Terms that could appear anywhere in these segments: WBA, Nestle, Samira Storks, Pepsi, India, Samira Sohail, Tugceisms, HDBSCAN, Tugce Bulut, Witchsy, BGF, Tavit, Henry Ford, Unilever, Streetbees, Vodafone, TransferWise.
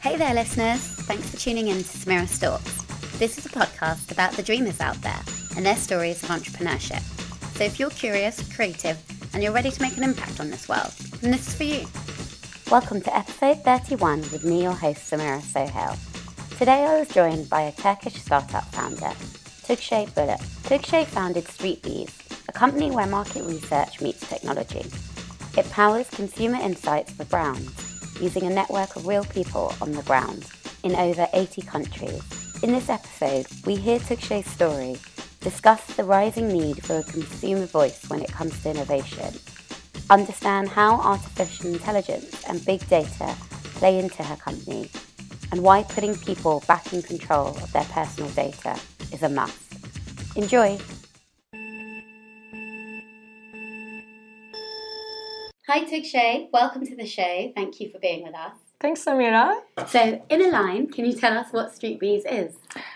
Hey there, listeners. Thanks for tuning in to Samira Storks. This is a podcast about the dreamers out there and their stories of entrepreneurship. So if you're curious, creative, and you're ready to make an impact on this world, then this is for you. Welcome to episode 31 with me, your host, Samira Sohail. Today I was joined by a Turkish startup founder, Tugce Bulut. Tugce founded Streetbees, a company where market research meets technology. It powers consumer insights for brands, using a network of real people on the ground in over 80 countries. In this episode, we hear Tugce's story, discuss the rising need for a consumer voice when it comes to innovation, understand how artificial intelligence and big data play into her company, and why putting people back in control of their personal data is a must. Enjoy! Hi Tugce, welcome to the show. Thank you for being with us. Thanks, Samira. So, in a line, can you tell us what Streetbees is?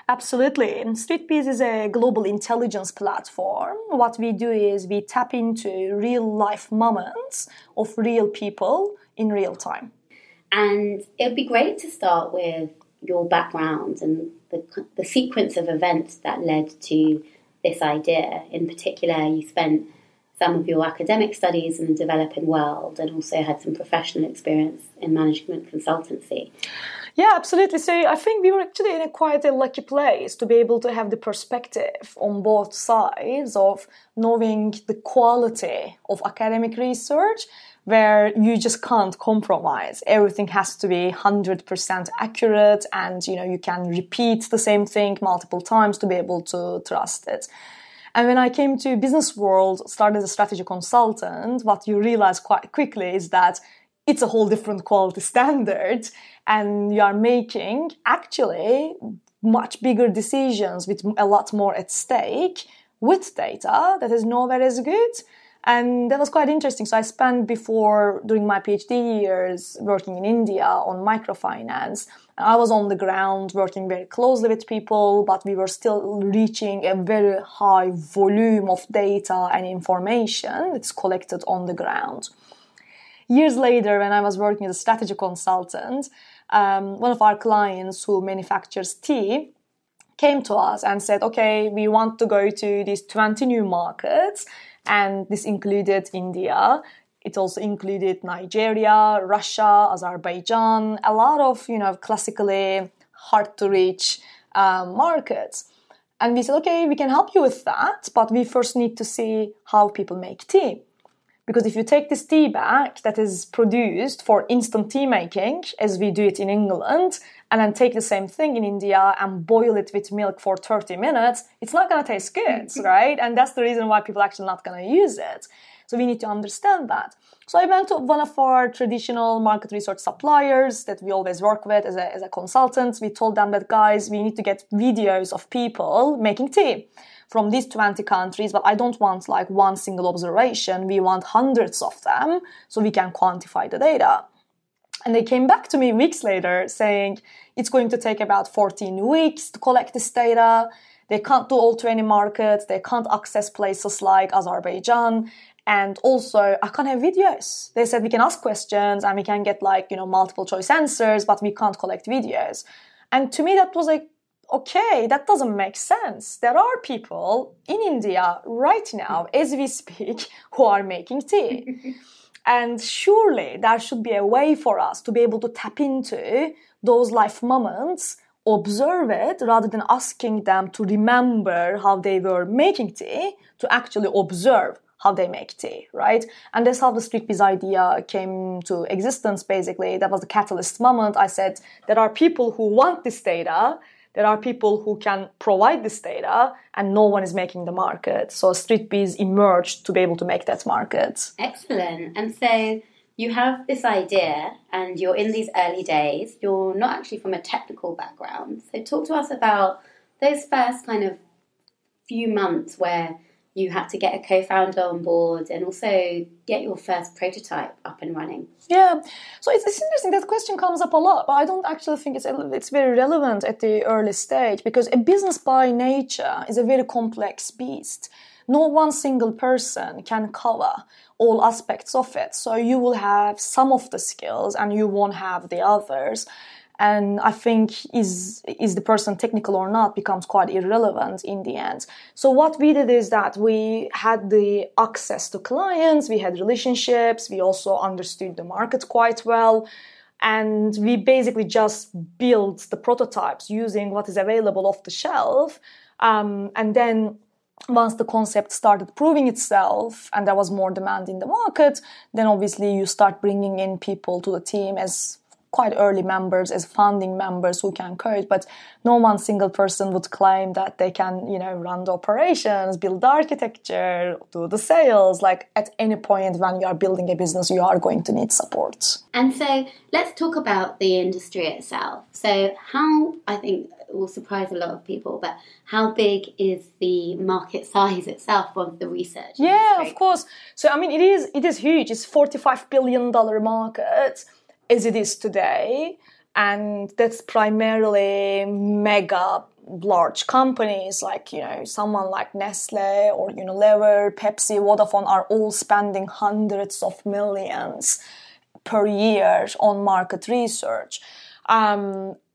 Absolutely. Streetbees is a global intelligence platform. What we do is we tap into real-life moments of real people in real time. And it would be great to start with your background and the sequence of events that led to this idea. In particular, you spent some of your academic studies in the developing world and also had some professional experience in management consultancy. Yeah, absolutely. So I think we were actually in quite a lucky place to be able to have the perspective on both sides of knowing the quality of academic research, where you just can't compromise. Everything has to be 100% accurate and, you can repeat the same thing multiple times to be able to trust it. And when I came to business world, started as a strategy consultant, what you realize quite quickly is that it's a whole different quality standard and you are making actually much bigger decisions with a lot more at stake with data that is nowhere as good. And that was quite interesting. So I spent during my PhD years, working in India on microfinance. I was on the ground working very closely with people, but we were still reaching a very high volume of data and information that's collected on the ground. Years later, when I was working as a strategy consultant, one of our clients who manufactures tea came to us and said, okay, we want to go to these 20 new markets. And this included India. It also included Nigeria, Russia, Azerbaijan, a lot of, classically hard-to-reach markets. And we said, okay, we can help you with that, but we first need to see how people make tea. Because if you take this tea bag that is produced for instant tea making, as we do it in England, and then take the same thing in India and boil it with milk for 30 minutes, it's not going to taste good, right? And that's the reason why people are actually not going to use it. So we need to understand that. So I went to one of our traditional market research suppliers that we always work with as a consultant. We told them that, guys, we need to get videos of people making tea from these 20 countries, but I don't want one single observation. We want hundreds of them so we can quantify the data. And they came back to me weeks later saying it's going to take about 14 weeks to collect this data. They can't do all 20 markets. They can't access places like Azerbaijan. And also, I can't have videos. They said we can ask questions and we can get multiple choice answers, but we can't collect videos. And to me, that was okay, that doesn't make sense. There are people in India right now, as we speak, who are making tea. And surely there should be a way for us to be able to tap into those life moments, observe it, rather than asking them to remember how they were making tea, to actually observe how they make tea, right? And that's how the Streetbees idea came to existence, basically. That was the catalyst moment. I said, there are people who want this data, there are people who can provide this data, and no one is making the market. So Streetbees emerged to be able to make that market. Excellent. And so you have this idea, and you're in these early days. You're not actually from a technical background. So talk to us about those first kind of few months where you had to get a co-founder on board and also get your first prototype up and running. Yeah, so it's interesting. That question comes up a lot, but I don't actually think it's very relevant at the early stage, because a business by nature is a very complex beast. No one single person can cover all aspects of it. So you will have some of the skills and you won't have the others. And I think is the person technical or not becomes quite irrelevant in the end. So what we did is that we had the access to clients, we had relationships, we also understood the market quite well. And we basically just built the prototypes using what is available off the shelf. And then once the concept started proving itself and there was more demand in the market, then obviously you start bringing in people to the team as quite early members, as founding members who can code, but no one single person would claim that they can, you know, run the operations, build the architecture, do the sales. Like at any point when you are building a business, you are going to need support. And so let's talk about the industry itself. So how, I think it will surprise a lot of people, but how big is the market size itself of the research industry? Yeah, of course. So, I mean, it is huge. It's $45 billion market. As it is today, and that's primarily mega large companies like, you know, someone like Nestle or Unilever, Pepsi, Vodafone are all spending hundreds of millions per year on market research.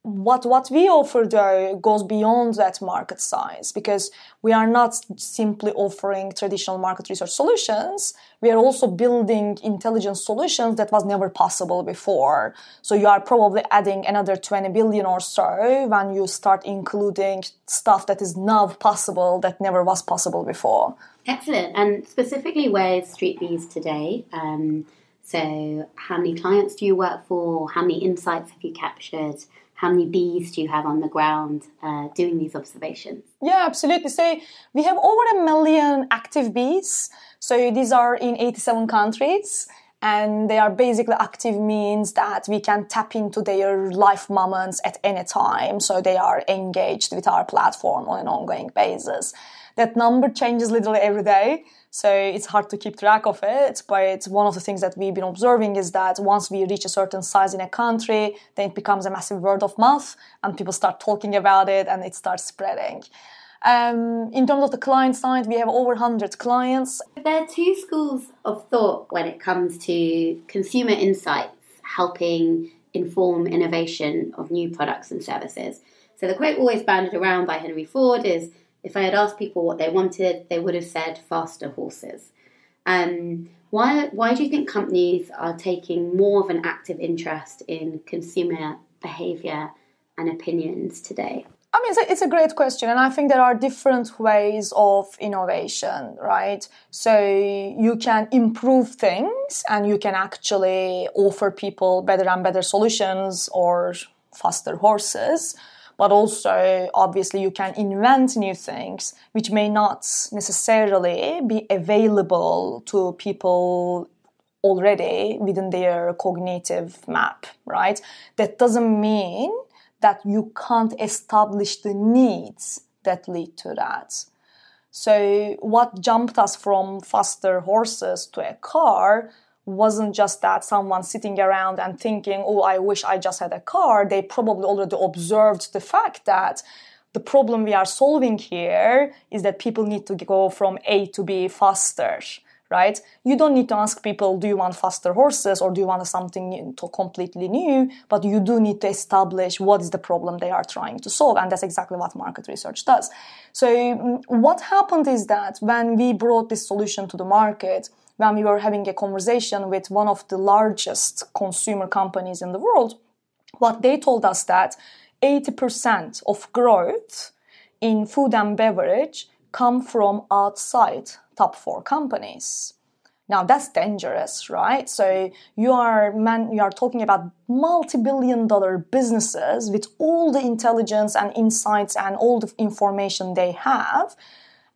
What we offer though goes beyond that market size, because we are not simply offering traditional market research solutions. We are also building intelligence solutions that was never possible before. So you are probably adding another 20 billion or so when you start including stuff that is now possible that never was possible before. Excellent. And specifically, where is Streetbees today? So how many clients do you work for? How many insights have you captured? How many bees do you have on the ground doing these observations? Yeah, absolutely. So we have over 1 million active bees. So these are in 87 countries. And they are basically active, means that we can tap into their life moments at any time. So they are engaged with our platform on an ongoing basis. That number changes literally every day. So it's hard to keep track of it, but one of the things that we've been observing is that once we reach a certain size in a country, then it becomes a massive word of mouth and people start talking about it and it starts spreading. In terms of the client side, we have over 100 clients. There are two schools of thought when it comes to consumer insights helping inform innovation of new products and services. So the quote always banded around by Henry Ford is, if I had asked people what they wanted, they would have said faster horses. Why do you think companies are taking more of an active interest in consumer behaviour and opinions today? I mean, it's a great question, and I think there are different ways of innovation, right? So you can improve things and you can actually offer people better and better solutions or faster horses. But also, obviously, you can invent new things which may not necessarily be available to people already within their cognitive map, right? That doesn't mean that you can't establish the needs that lead to that. So what jumped us from faster horses to a car wasn't just that someone sitting around and thinking, oh, I wish I just had a car. They probably already observed the fact that the problem we are solving here is that people need to go from A to B faster, right? You don't need to ask people, do you want faster horses or do you want something new, completely new? But you do need to establish what is the problem they are trying to solve. And that's exactly what market research does. So what happened is that when we brought this solution to the market, when we were having a conversation with one of the largest consumer companies in the world, what they told us that 80% of growth in food and beverage come from outside top 4 companies. Now that's dangerous, right? So you are talking about multi-billion-dollar businesses with all the intelligence and insights and all the information they have.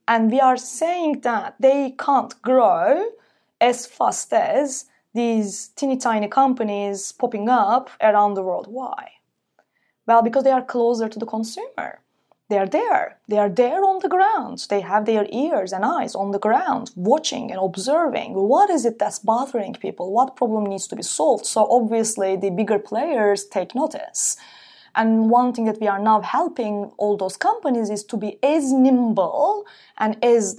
And we are saying that they can't grow as fast as these teeny tiny companies popping up around the world. Why? Well, because they are closer to the consumer. They are there on the ground. They have their ears and eyes on the ground, watching and observing. What is it that's bothering people? What problem needs to be solved? So obviously the bigger players take notice. And one thing that we are now helping all those companies is to be as nimble and as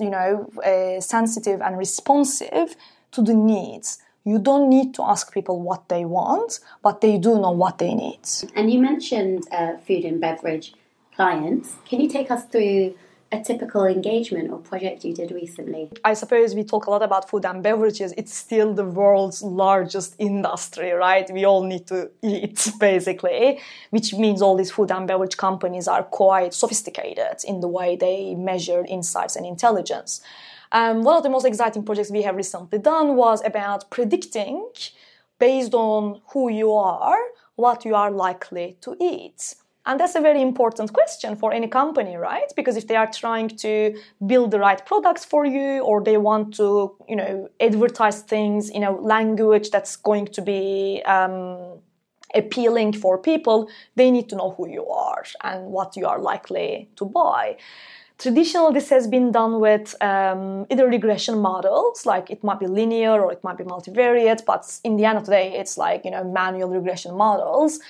sensitive and responsive to the needs. You don't need to ask people what they want, but they do know what they need. And you mentioned food and beverage clients. Can you take us through a typical engagement or project you did recently? I suppose we talk a lot about food and beverages. It's still the world's largest industry, right? We all need to eat, basically, which means all these food and beverage companies are quite sophisticated in the way they measure insights and intelligence. One of the most exciting projects we have recently done was about predicting, based on who you are, what you are likely to eat. And that's a very important question for any company, right? Because if they are trying to build the right products for you, or they want to, you know, advertise things in a language that's going to be appealing for people, they need to know who you are and what you are likely to buy. Traditionally, this has been done with either regression models, like it might be linear or it might be multivariate, but in the end of the day, it's like, you know, manual regression models.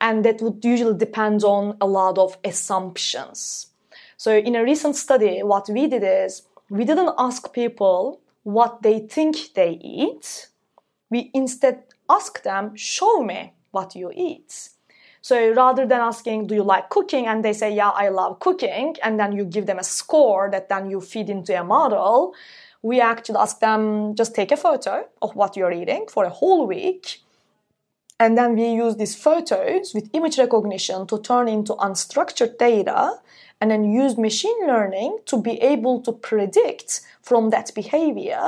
And that would usually depend on a lot of assumptions. So in a recent study, what we did is we didn't ask people what they think they eat. We instead asked them, show me what you eat. So rather than asking, do you like cooking? And they say, yeah, I love cooking. And then you give them a score that then you feed into a model. We actually ask them, just take a photo of what you're eating for a whole week. And then we use these photos with image recognition to turn into unstructured data, and then use machine learning to be able to predict from that behavior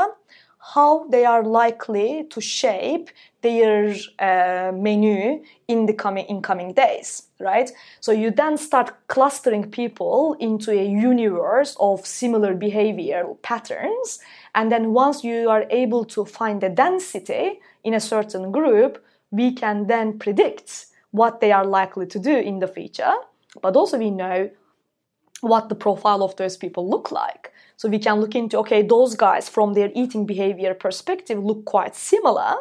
how they are likely to shape their menu in the coming days, right? So you then start clustering people into a universe of similar behavioral patterns, and then once you are able to find the density in a certain group, we can then predict what they are likely to do in the future, but also we know what the profile of those people look like. So we can look into, okay, those guys from their eating behavior perspective look quite similar.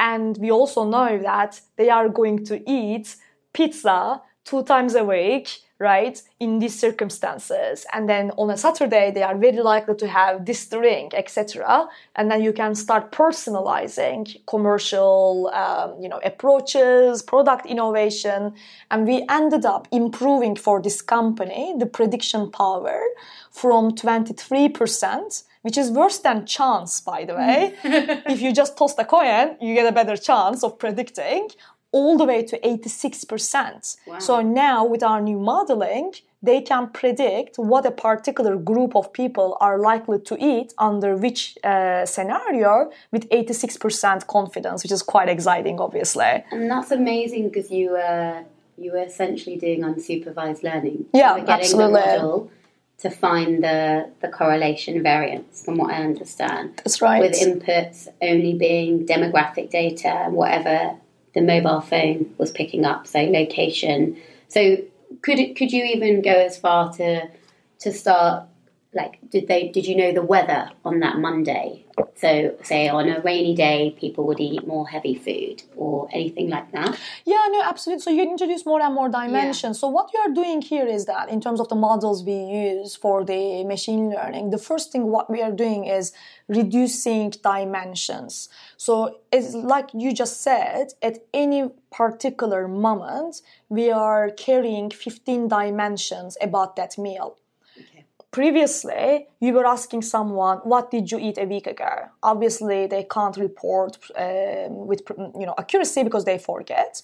And we also know that they are going to eat pizza 2 times a week, right, in these circumstances. And then on a Saturday, they are very likely to have this drink, etc. And then you can start personalizing commercial approaches, product innovation. And we ended up improving for this company the prediction power from 23%, which is worse than chance, by the way. If you just toss a coin, you get a better chance of predicting, all the way to 86%. Wow. So now with our new modeling, they can predict what a particular group of people are likely to eat under which scenario with 86% confidence, which is quite exciting, obviously. And that's amazing because you were essentially doing unsupervised learning. Yeah, absolutely. Getting the model to find the correlation variance, from what I understand. That's right. With inputs only being demographic data and whatever the mobile phone was picking up, so location. So could you even go as far to start, like, did you know the weather on that Monday? So say on a rainy day, people would eat more heavy food or anything like that? Yeah, no, absolutely. So you introduce more and more dimensions. Yeah. So what you are doing here is that in terms of the models we use for the machine learning, the first thing what we are doing is reducing dimensions. So it's like you just said, at any particular moment, we are carrying 15 dimensions about that meal. Previously, you were asking someone, what did you eat a week ago? Obviously, they can't report with accuracy because they forget.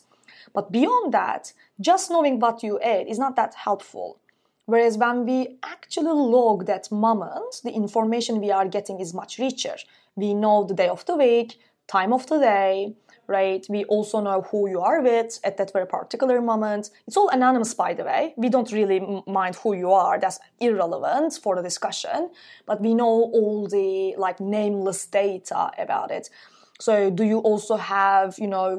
But beyond that, just knowing what you ate is not that helpful. Whereas when we actually log that moment, the information we are getting is much richer. We know the day of the week, time of the day, right? We also know who you are with at that very particular moment. It's all anonymous, by the way. We don't really mind who you are. That's irrelevant for the discussion. But we know all the nameless data about it. So do you also have,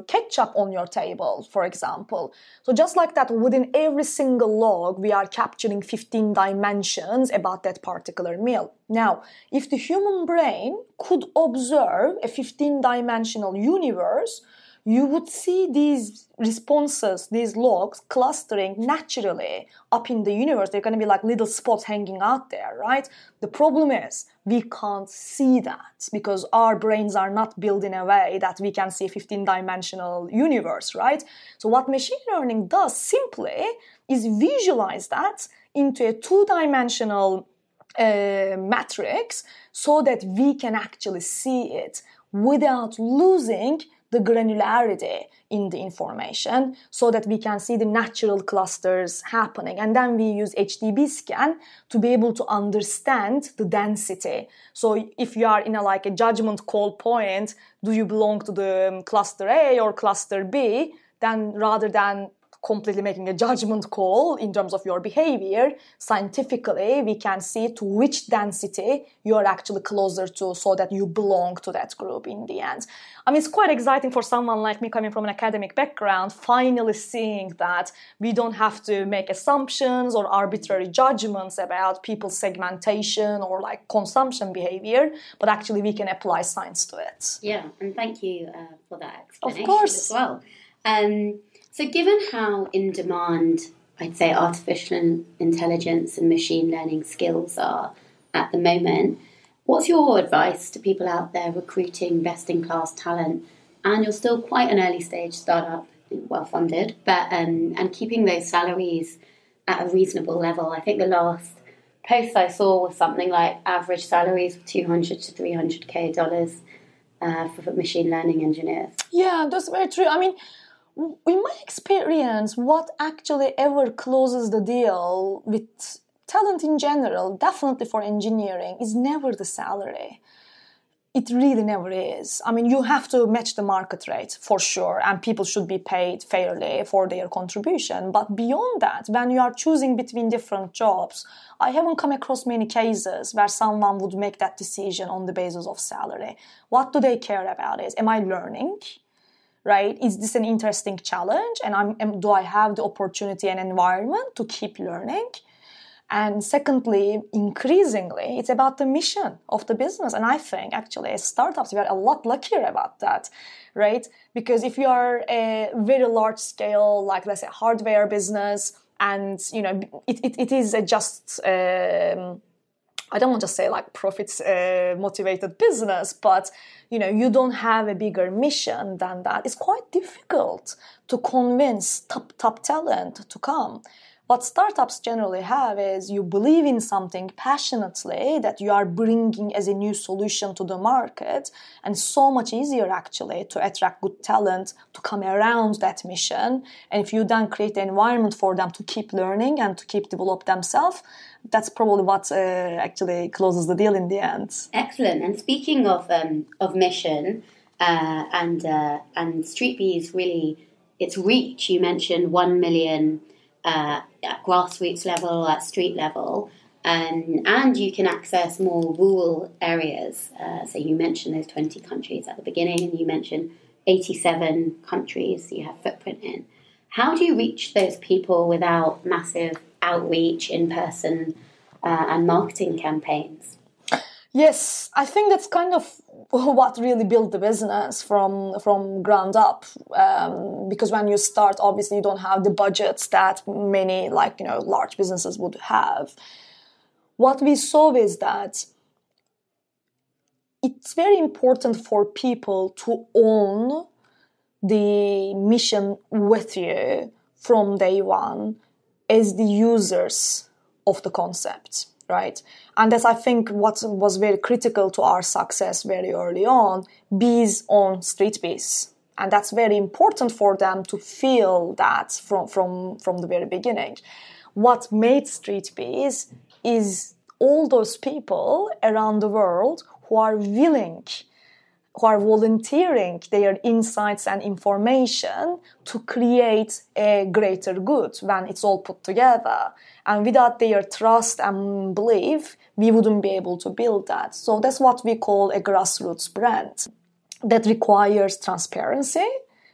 ketchup on your table, for example? So just like that, within every single log, we are capturing 15 dimensions about that particular meal. Now, if the human brain could observe a 15-dimensional universe, you would see these responses, these logs clustering naturally up in the universe. They're going to be like little spots hanging out there, right? The problem is we can't see that because our brains are not built in a way that we can see a 15-dimensional universe, right? So what machine learning does simply is visualize that into a 2-dimensional matrix so that we can actually see it without losing the granularity in the information, so that we can see the natural clusters happening. And then we use HDBSCAN to be able to understand the density. So if you are in a judgment call point, do you belong to the cluster A or cluster B? Then rather than completely making a judgment call in terms of your behavior, scientifically we can see to which density you are actually closer to, so that you belong to that group in the end. I mean, it's quite exciting for someone like me coming from an academic background, finally seeing that we don't have to make assumptions or arbitrary judgments about people's segmentation or consumption behavior, but actually we can apply science to it. Yeah, and thank you for that explanation, of course, as well. So given how in demand, I'd say, artificial intelligence and machine learning skills are at the moment, what's your advice to people out there recruiting best-in-class talent, and you're still quite an early-stage startup, well-funded, but and keeping those salaries at a reasonable level? I think the last post I saw was something like average salaries of $200,000 to $300,000 for machine learning engineers. Yeah, that's very true. I mean, in my experience, what actually ever closes the deal with talent in general, definitely for engineering, is never the salary. It really never is. I mean, you have to match the market rate for sure, and people should be paid fairly for their contribution. But beyond that, when you are choosing between different jobs, I haven't come across many cases where someone would make that decision on the basis of salary. What do they care about is, am I learning? Right? Is this an interesting challenge? And do I have the opportunity and environment to keep learning? And secondly, increasingly, it's about the mission of the business. And I think actually as startups, we are a lot luckier about that, right? Because if you are a very large scale, let's say hardware business, and it is a just... I don't want to say profits motivated business, but you don't have a bigger mission than that. It's quite difficult to convince top talent to come. What startups generally have is you believe in something passionately that you are bringing as a new solution to the market, and so much easier actually to attract good talent to come around that mission. And if you then create the environment for them to keep learning and to keep develop themselves, that's probably what actually closes the deal in the end. Excellent. And speaking of mission and Streetbees, really its reach. You mentioned 1 million. At grassroots level, at street level, and you can access more rural areas. So you mentioned those 20 countries at the beginning, and you mentioned 87 countries you have footprint in. How do you reach those people without massive outreach, in-person and marketing campaigns? Yes, I think that's kind of what really built the business from ground up. Because when you start, obviously you don't have the budgets that many large businesses would have. What we saw is that it's very important for people to own the mission with you from day one as the users of the concept. Right? And that's, I think, what was very critical to our success very early on. Bees on Streetbees. And that's very important for them to feel that from the very beginning. What made Streetbees is all those people around the world who are willing, who are volunteering their insights and information to create a greater good when it's all put together. And without their trust and belief, we wouldn't be able to build that. So that's what we call a grassroots brand. That requires transparency.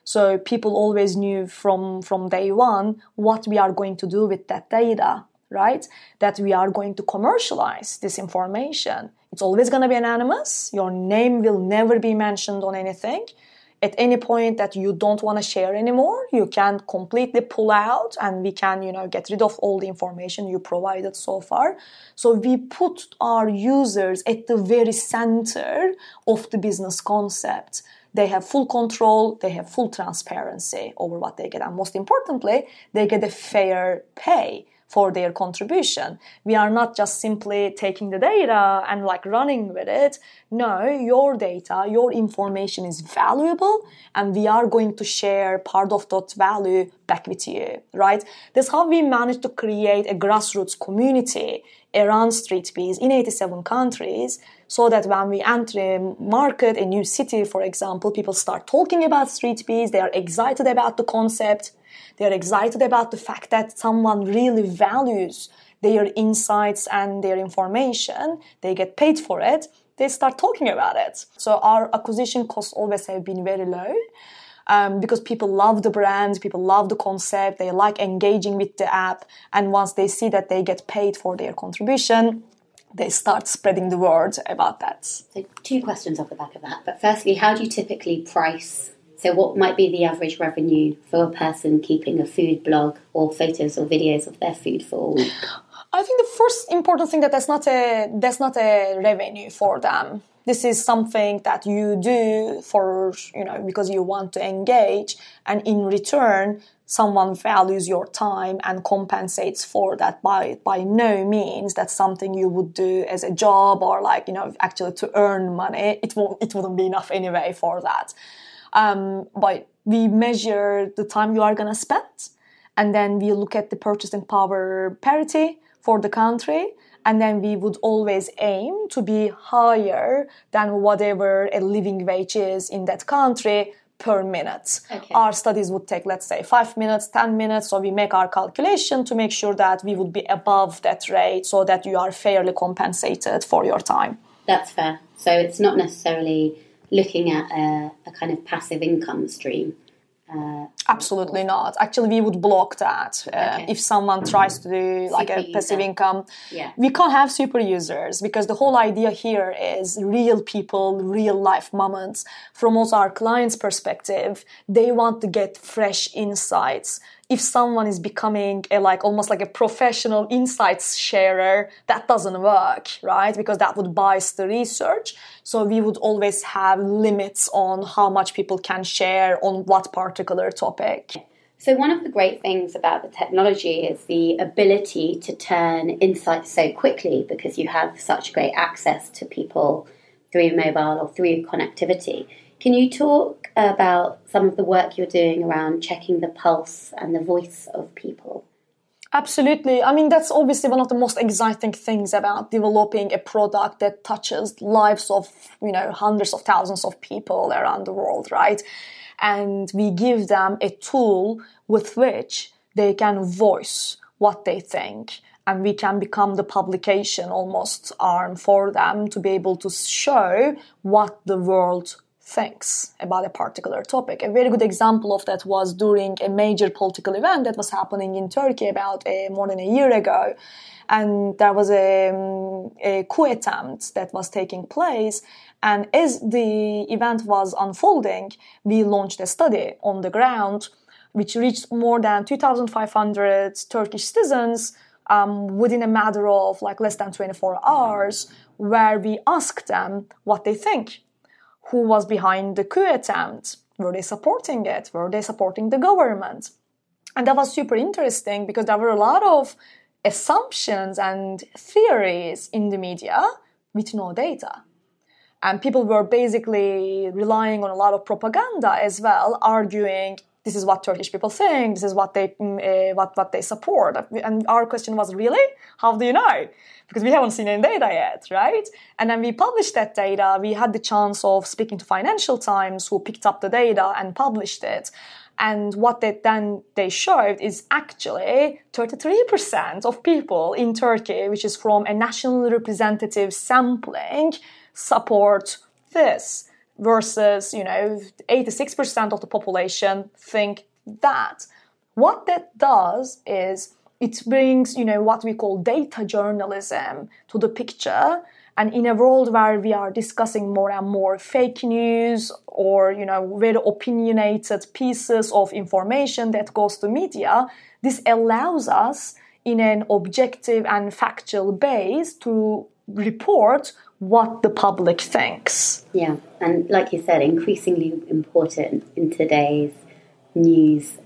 So people always knew from day one what we are going to do with that data, right? That we are going to commercialize this information. It's always going to be anonymous. Your name will never be mentioned on anything. at any point that you don't want to share anymore, you can completely pull out and we can, get rid of all the information you provided so far. So we put our users at the very center of the business concept. They have full control, they have full transparency over what they get. And most importantly, they get a fair pay for their contribution. We are not just simply taking the data and running with it. No, your data, your information is valuable and we are going to share part of that value back with you, right? That's how we managed to create a grassroots community around Streetbees in 87 countries, so that when we enter a market, a new city, for example, people start talking about Streetbees, they are excited about the concept, they are excited about the fact that someone really values their insights and their information, they get paid for it, they start talking about it. So our acquisition costs always have been very low. Because people love the brand, people love the concept, they like engaging with the app, and once they see that they get paid for their contribution, they start spreading the word about that. So 2 questions off the back of that, but firstly, how do you typically price? So what might be the average revenue for a person keeping a food blog or photos or videos of their food for a week? I think the first important thing that's not a revenue for them. This is something that you do for, because you want to engage, and in return, someone values your time and compensates for that. By no means that's something you would do as a job or actually to earn money. It wouldn't be enough anyway for that. But we measure the time you are gonna spend, and then we look at the purchasing power parity for the country. And then we would always aim to be higher than whatever a living wage is in that country per minute. Okay. Our studies would take, let's say, 5 minutes, 10 minutes. So we make our calculation to make sure that we would be above that rate so that you are fairly compensated for your time. That's fair. So it's not necessarily looking at a kind of passive income stream. Absolutely not. Actually, we would block that if someone tries to do a passive income. Yeah. We can't have super users because the whole idea here is real people, real life moments. From also our clients' perspective, they want to get fresh insights. If someone is becoming almost a professional insights sharer, that doesn't work, right? Because that would bias the research. So we would always have limits on how much people can share on what particular topic. So one of the great things about the technology is the ability to turn insights so quickly because you have such great access to people through mobile or through connectivity. Can you talk about some of the work you're doing around checking the pulse and the voice of people? Absolutely. I mean, that's obviously one of the most exciting things about developing a product that touches lives of, hundreds of thousands of people around the world, right? And we give them a tool with which they can voice what they think. And we can become the publication almost arm for them to be able to show what the world thinks about a particular topic. A very good example of that was during a major political event that was happening in Turkey about more than a year ago. And there was a coup attempt that was taking place. And as the event was unfolding, we launched a study on the ground, which reached more than 2,500 Turkish citizens within a matter of less than 24 hours, where we asked them what they think. Who was behind the coup attempt? Were they supporting it? Were they supporting the government? And that was super interesting because there were a lot of assumptions and theories in the media with no data. And people were basically relying on a lot of propaganda as well, arguing this is what Turkish people think, this is what they support. And our question was, really? How do you know? Because we haven't seen any data yet, right? And then we published that data. We had the chance of speaking to Financial Times, who picked up the data and published it. And what they showed is actually 33% of people in Turkey, which is from a nationally representative sampling, support this. Versus, 86% of the population think that. What that does is it brings, what we call data journalism to the picture And in a world where we are discussing more and more fake news or, very opinionated pieces of information that goes to media, this allows us in an objective and factual base to report what the public thinks. Yeah, and like you said, increasingly important in today's news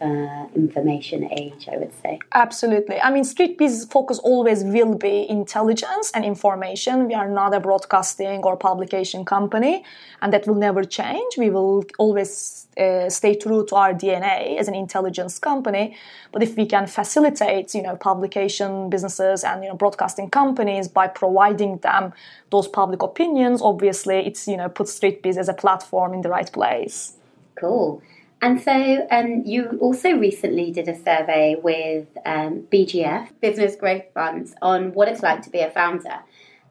information age, I would say. Absolutely. Streetbees' focus always will be intelligence and information. We are not a broadcasting or publication company, and that will never change. We will always stay true to our DNA as an intelligence company. But if we can facilitate, publication businesses and broadcasting companies by providing them those public opinions, obviously it's puts Streetbees as a platform in the right place. Cool. And so you also recently did a survey with BGF, Business Growth Funds, on what it's like to be a founder.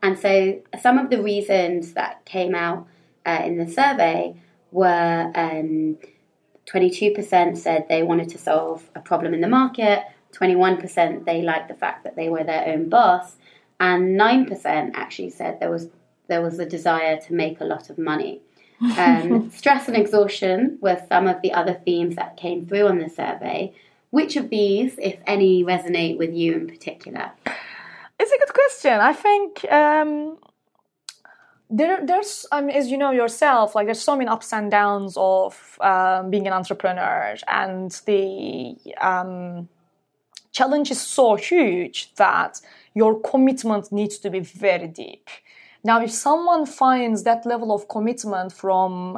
And so some of the reasons that came out in the survey were 22% said they wanted to solve a problem in the market, 21% they liked the fact that they were their own boss, and 9% actually said there was a desire to make a lot of money. Stress and exhaustion were some of the other themes that came through on the survey. Which of these, if any, resonate with you in particular? It's a good question. I think there's, as you know yourself, like there's so many ups and downs of being an entrepreneur, and the challenge is so huge that your commitment needs to be very deep. Now, if someone finds that level of commitment from,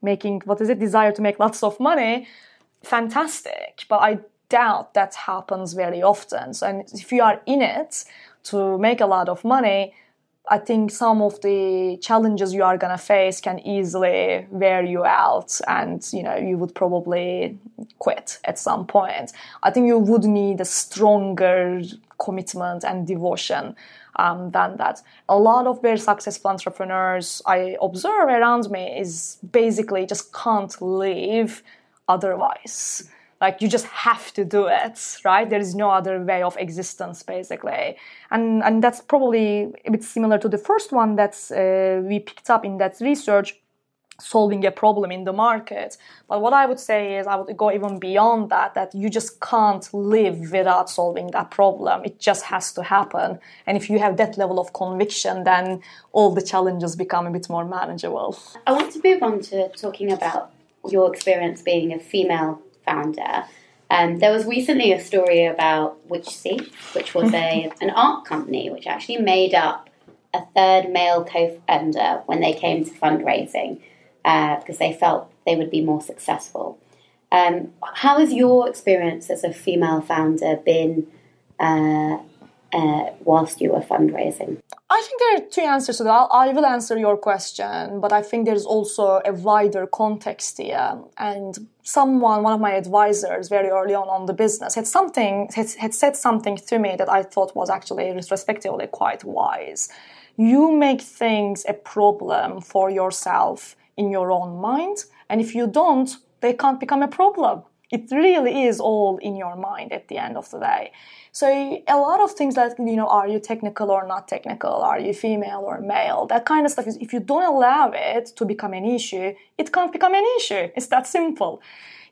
making, desire to make lots of money, fantastic. But I doubt that happens very often. So, and if you are in it to make a lot of money, I think some of the challenges you are going to face can easily wear you out and, you would probably quit at some point. I think you would need a stronger commitment and devotion than that. A lot of very successful entrepreneurs I observe around me is basically just can't live otherwise. Like, you just have to do it, right? There is no other way of existence, basically. And that's probably a bit similar to the first one that we picked up in that research, solving a problem in the market. But what I would say is I would go even beyond that you just can't live without solving that problem. It just has to happen. And if you have that level of conviction, then all the challenges become a bit more manageable. I want to move on to talking about your experience being a female founder. There was recently a story about Witchsy, which was an art company which actually made up a third male co-founder when they came to fundraising because they felt they would be more successful. How has your experience as a female founder been whilst you were fundraising? I think there are two answers to that. I will answer your question, but I think there's also a wider context here. And one of my advisors very early on the business had said something to me that I thought was actually retrospectively quite wise. You make things a problem for yourself in your own mind, and if you don't, they can't become a problem. It really is all in your mind at the end of the day. So a lot of things like, are you technical or not technical? Are you female or male? That kind of stuff is, if you don't allow it to become an issue, it can't become an issue. It's that simple.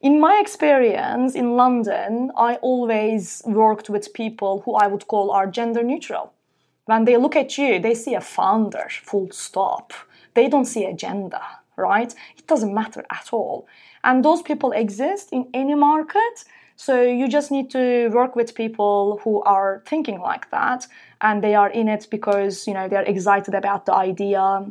In my experience in London, I always worked with people who I would call are gender neutral. When they look at you, they see a founder, full stop. They don't see a gender, right? It doesn't matter at all. And those people exist in any market. So you just need to work with people who are thinking like that. And they are in it because, they're excited about the idea.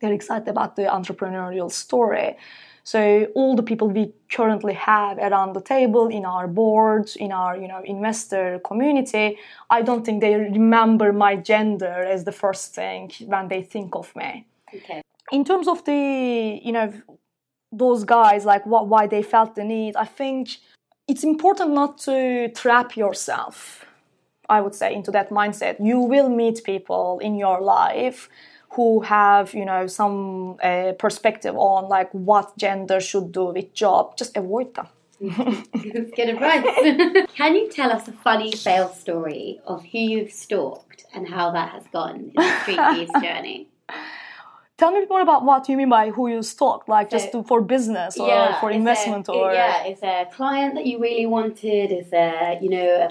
They're excited about the entrepreneurial story. So all the people we currently have around the table, in our boards, in our, investor community, I don't think they remember my gender as the first thing when they think of me. Okay. In terms of the, those guys, like why they felt the need, I think it's important not to trap yourself, I would say, into that mindset. You will meet people in your life who have, some perspective on like what gender should do with job. Just avoid them. Let's get advice. Can you tell us a funny fail story of who you've stalked and how that has gone in the Streetbees journey? Tell me more about what you mean by who you stalked, like so, just to, for business or for investment or... Yeah, is there a client that you really wanted? Is there, you know,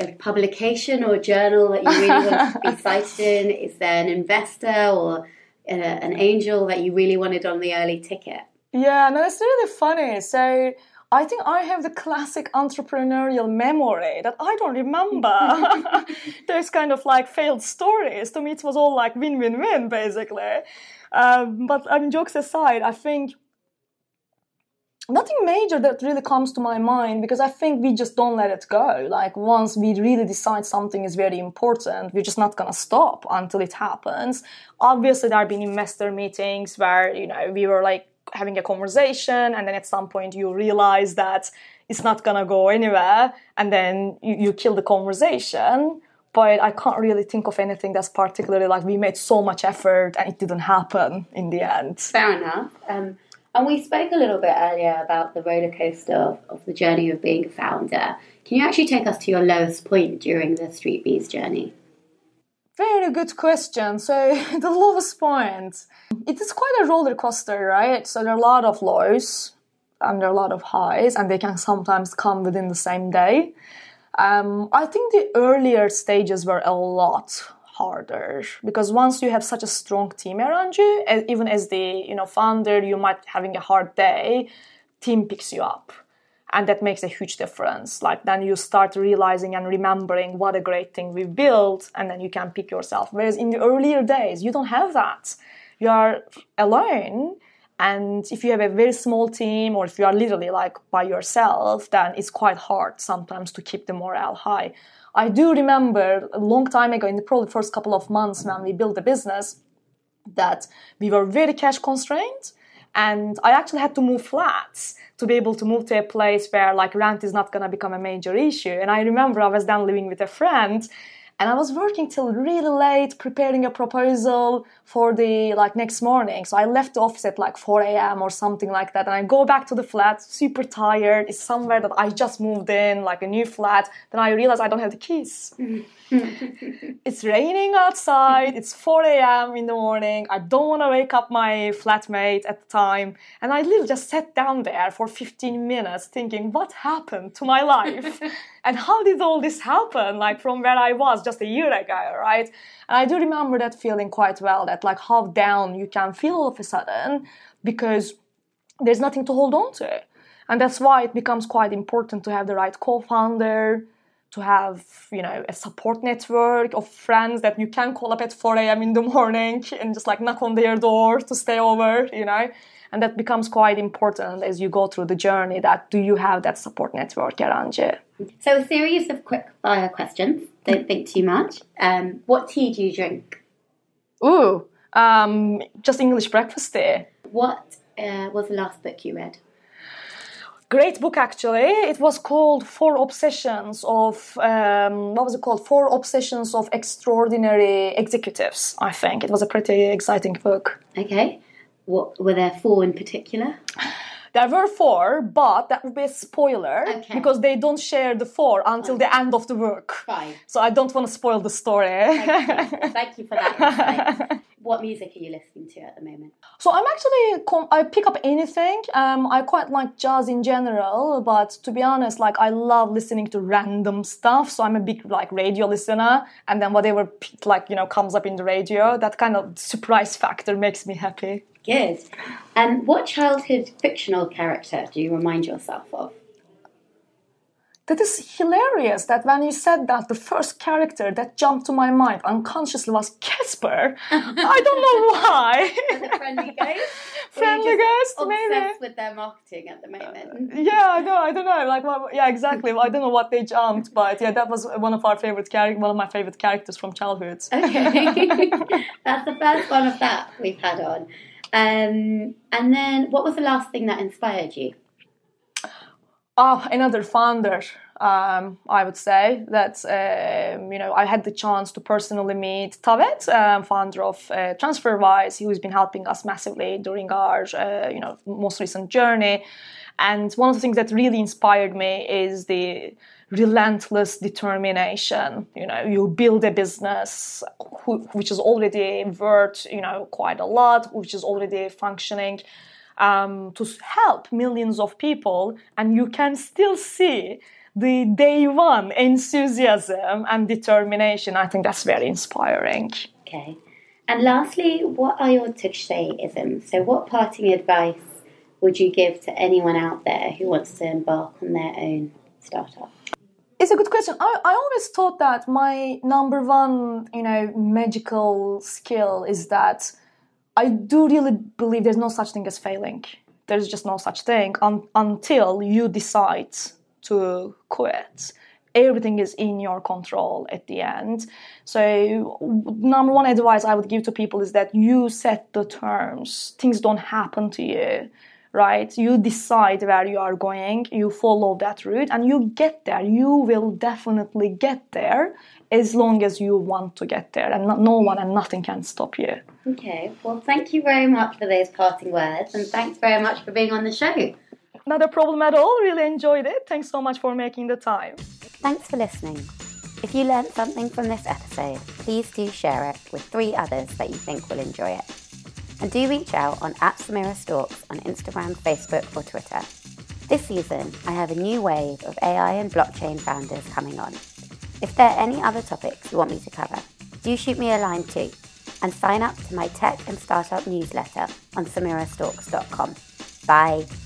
a publication or a journal that you really wanted to be cited in? Is there an investor or an angel that you really wanted on the early ticket? Yeah, no, it's really funny. So... I think I have the classic entrepreneurial memory that I don't remember. Those kind of like failed stories. To me, it was all like win-win-win, basically. But jokes aside, I think nothing major that really comes to my mind, because I think we just don't let it go. Like once we really decide something is very important, we're just not going to stop until it happens. Obviously, there have been investor meetings where, you know, we were like, having a conversation, and then at some point you realize that it's not gonna go anywhere, and then you kill the conversation. But I can't really think of anything that's particularly like we made so much effort and it didn't happen in the end. Fair enough. And we spoke a little bit earlier about the roller coaster of the journey of being a founder. Can you actually take us to your lowest point during the Streetbees journey? Very good question. So the lowest point, it is quite a roller coaster, right? So there are a lot of lows and there are a lot of highs, and they can sometimes come within the same day. I think the earlier stages were a lot harder, because once you have such a strong team around you, even as the founder, you might be having a hard day, team picks you up. And that makes a huge difference. Like then you start realizing and remembering what a great thing we built, and then you can pick yourself. Whereas in the earlier days, you don't have that. You are alone. And if you have a very small team, or if you are literally like by yourself, then it's quite hard sometimes to keep the morale high. I do remember a long time ago, in the probably first couple of months when we built the business, that we were very cash constrained. And I actually had to move flats to be able to move to a place where like rent is not going to become a major issue. And I remember I was then living with a friend, and I was working till really late preparing a proposal for the like next morning. So I left the office at like 4 a.m. or something like that. And I go back to the flat, super tired. It's somewhere that I just moved in, like a new flat. Then I realize I don't have the keys. It's raining outside. It's 4 a.m. in the morning. I don't want to wake up my flatmate at the time. And I literally just sat down there for 15 minutes thinking, what happened to my life? And how did all this happen? Like from where I was just a year ago, right? And I do remember that feeling quite well, that like how down you can feel all of a sudden, because there's nothing to hold on to. And that's why it becomes quite important to have the right co-founder, to have, a support network of friends that you can call up at 4 a.m. in the morning and just like knock on their door to stay over, And that becomes quite important as you go through the journey, that do you have that support network around you? So a series of quick fire questions. Don't think too much. What tea do you drink? Ooh, just English breakfast tea. What was the last book you read? Great book, actually. It was called Four Obsessions of Extraordinary Executives, I think. It was a pretty exciting book. Okay. What were there four in particular? There were four, but that would be a spoiler, because they don't share the four until the end of the work. Fine. So I don't want to spoil the story. Okay. Thank you for that. What music are you listening to at the moment? So I'm actually, I pick up anything. I quite like jazz in general, but to be honest, like I love listening to random stuff. So I'm a big like radio listener, and then whatever like, comes up in the radio, that kind of surprise factor makes me happy. Good. What childhood fictional character do you remind yourself of? That is hilarious that when you said that, the first character that jumped to my mind unconsciously was Casper. I don't know why. Was it Friendly Ghost? Friendly Ghost, maybe. Obsessed with their marketing at the moment. I don't know. Yeah, exactly. I don't know what they jumped, but yeah, that was one of my favorite characters from childhood. Okay. That's the first one of that we've had on. And then what was the last thing that inspired you? Another founder, I would say. That, I had the chance to personally meet Tavit, founder of TransferWise, who's been helping us massively during our, most recent journey. And one of the things that really inspired me is the relentless determination. You know, you build a business which is already worth, you know, quite a lot, which is already functioning to help millions of people, and you can still see the day one enthusiasm and determination. I think that's very inspiring. Okay. And lastly, what are your Tugceisms? So what parting advice would you give to anyone out there who wants to embark on their own startup? It's a good question. I always thought that my number one, you know, magical skill is that I do really believe there's no such thing as failing. There's just no such thing until you decide to quit. Everything is in your control at the end. So number one advice I would give to people is that you set the terms. Things don't happen to you, right? You decide where you are going, you follow that route, and you get there. You will definitely get there as long as you want to get there, and no one and nothing can stop you. Okay, well, thank you very much for those parting words, and thanks very much for being on the show. Not a problem at all. Really enjoyed it. Thanks so much for making the time. Thanks for listening. If you learned something from this episode, please do share it with 3 others that you think will enjoy it. And do reach out on @SamiraStorks on Instagram, Facebook or Twitter. This season, I have a new wave of AI and blockchain founders coming on. If there are any other topics you want me to cover, do shoot me a line too. And sign up to my tech and startup newsletter on SamiraStorks.com. Bye.